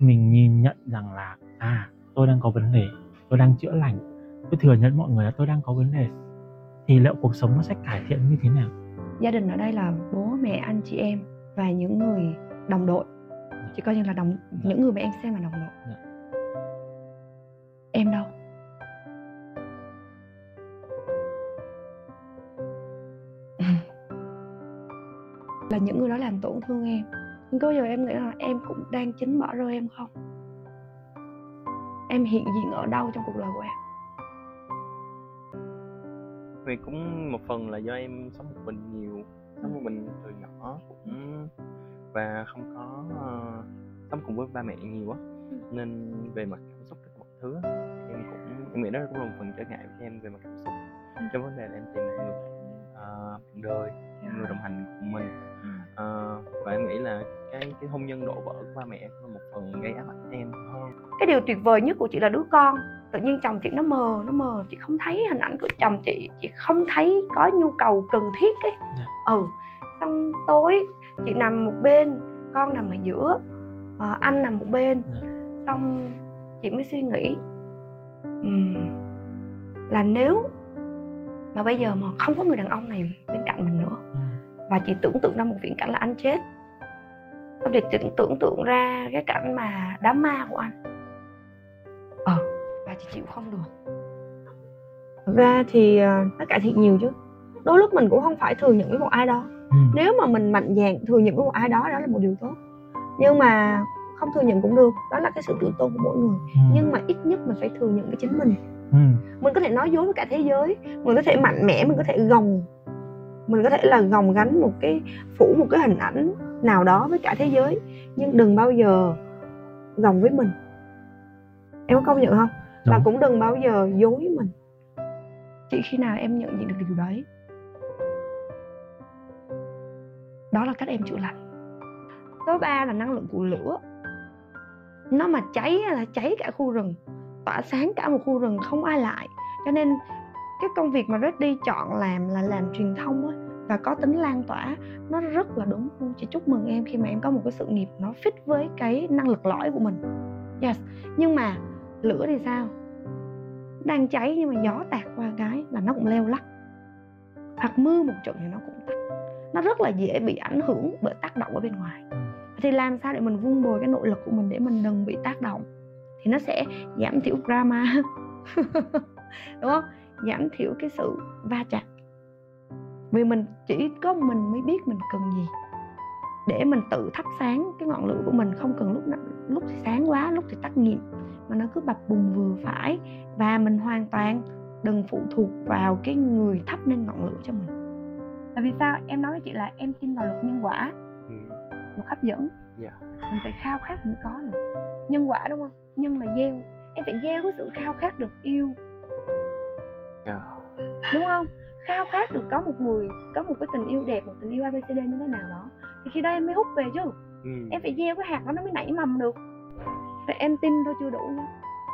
mình nhìn nhận rằng là tôi đang có vấn đề, tôi đang chữa lành, tôi thừa nhận mọi người là tôi đang có vấn đề, thì liệu cuộc sống nó sẽ cải thiện như thế nào? Gia đình ở đây là bố mẹ, anh chị em và những người đồng đội, chỉ coi như là những người mà em xem là đồng đội. Em đâu? Là những người đó làm tổn thương em. Nhưng có giờ em nghĩ là em cũng đang chính bỏ rơi em không? Em hiện diện ở đâu trong cuộc đời của em? Vì cũng một phần là do em sống một mình nhiều, sống một mình từ nhỏ cũng và không có sống cùng với ba mẹ nhiều á, nên về mặt cảm xúc các mọi thứ em nghĩ đó cũng là một phần trở ngại với em về mặt cảm xúc, trong vấn đề là em tìm được người bạn đời, người đồng hành của mình. Và em nghĩ là cái hôn nhân đổ vỡ của ba mẹ là một phần gây áp lực em hơn. Cái điều tuyệt vời nhất của chị là đứa con. Tự nhiên chồng chị nó mờ, chị không thấy hình ảnh của chồng chị không thấy có nhu cầu cần thiết ấy. Xong tối chị nằm một bên, con nằm ở giữa, anh nằm một bên, xong chị mới suy nghĩ là nếu mà bây giờ mà không có người đàn ông này bên cạnh mình nữa, và chị tưởng tượng ra một viễn cảnh là anh chết, xong thì chị tưởng tượng ra cái cảnh mà đám ma của anh, và chị chịu không được. Thật ra thì nó cải thiện nhiều chứ. Đôi lúc mình cũng không phải thừa nhận với một ai đó. Nếu mà mình mạnh dạn thừa nhận với một ai đó, đó là một điều tốt. Nhưng mà không thừa nhận cũng được, đó là cái sự tự tôn của mỗi người. Nhưng mà ít nhất mình phải thừa nhận với chính mình. Mình có thể nói dối với cả thế giới, mình có thể mạnh mẽ, mình có thể gồng, mình có thể là gồng gánh một cái hình ảnh nào đó với cả thế giới, nhưng đừng bao giờ gồng với mình. Em có công nhận không? Đúng. Và cũng đừng bao giờ dối mình. Chỉ khi nào em nhận diện được điều đấy, đó là cách em chữa lành. Số 3 là năng lượng của lửa. Nó mà cháy là cháy cả khu rừng, tỏa sáng cả một khu rừng không ai lại. Cho nên cái công việc mà Reddy chọn làm là làm truyền thông ấy, và có tính lan tỏa, nó rất là đúng. Chị chúc mừng em khi mà em có một cái sự nghiệp nó fit với cái năng lực lõi của mình. Yes. Nhưng mà lửa thì sao? Đang cháy nhưng mà gió tạt qua cái là nó cũng leo lắc, hoặc mưa một trận thì nó cũng tắt. Nó rất là dễ bị ảnh hưởng bởi tác động ở bên ngoài. Thì làm sao để mình vun bồi cái nội lực của mình để mình đừng bị tác động, thì nó sẽ giảm thiểu drama đúng không? Giảm thiểu cái sự va chạm. Vì mình chỉ có mình mới biết mình cần gì để mình tự thắp sáng cái ngọn lửa của mình, không cần lúc thì sáng quá, lúc thì tắt nghịm, mà nó cứ bập bùng vừa phải, và mình hoàn toàn đừng phụ thuộc vào cái người thắp nên ngọn lửa cho mình. Tại vì sao em nói với chị là em tin vào luật nhân quả, luật hấp dẫn, mình phải khao khát mới có được nhân quả, đúng không? Nhưng mà gieo, em phải gieo cái sự khao khát được yêu, đúng không? Khao khát được có một người, có một cái tình yêu đẹp, một tình yêu ABCD như thế nào đó, thì khi đó em mới hút về chứ. Em phải gieo cái hạt đó nó mới nảy mầm được. Và em tin thôi chưa đủ nữa,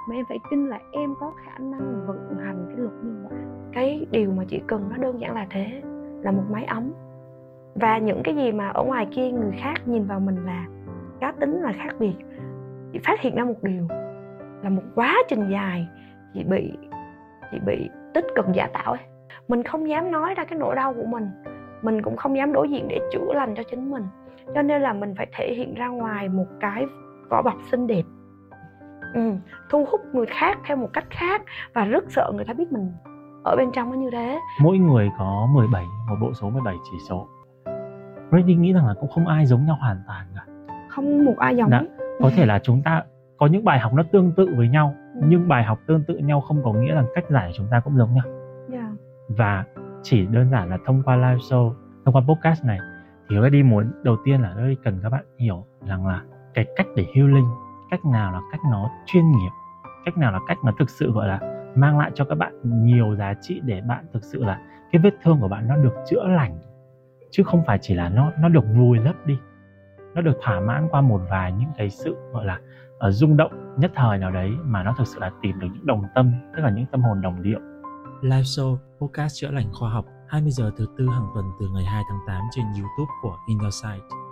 mà em phải tin là em có khả năng vận hành cái luật nhân quả. Cái điều mà chị cần nó đơn giản là thế, là một mái ấm. Và những cái gì mà ở ngoài kia người khác nhìn vào mình là cá tính, là khác biệt, chị phát hiện ra một điều là một quá trình dài chị bị tích cực giả tạo ấy. Mình không dám nói ra cái nỗi đau của mình cũng không dám đối diện để chữa lành cho chính mình. Cho nên là mình phải thể hiện ra ngoài một cái vỏ bọc xinh đẹp, thu hút người khác theo một cách khác, và rất sợ người ta biết mình ở bên trong nó như thế. Mỗi người có 17, một bộ số 17 chỉ số. Reddy nghĩ rằng là cũng không ai giống nhau hoàn toàn cả. Không một ai giống. Có thể là chúng ta có những bài học nó tương tự với nhau, nhưng bài học tương tự nhau không có nghĩa là cách giải chúng ta cũng giống nhau. Và chỉ đơn giản là thông qua live show, thông qua podcast này, thì Reddy muốn đầu tiên là Reddy cần các bạn hiểu rằng là cái cách để healing, cách nào là cách nó chuyên nghiệp, cách nào là cách nó thực sự gọi là mang lại cho các bạn nhiều giá trị, để bạn thực sự là cái vết thương của bạn nó được chữa lành, chứ không phải chỉ là nó được vùi lấp đi, nó được thỏa mãn qua một vài những cái sự gọi là rung động nhất thời nào đấy, mà nó thực sự là tìm được những đồng tâm, tức là những tâm hồn đồng điệu. Live show podcast Chữa lành Khoa học 20 giờ thứ Tư hàng tuần từ ngày 2 tháng 8 trên YouTube của Insight.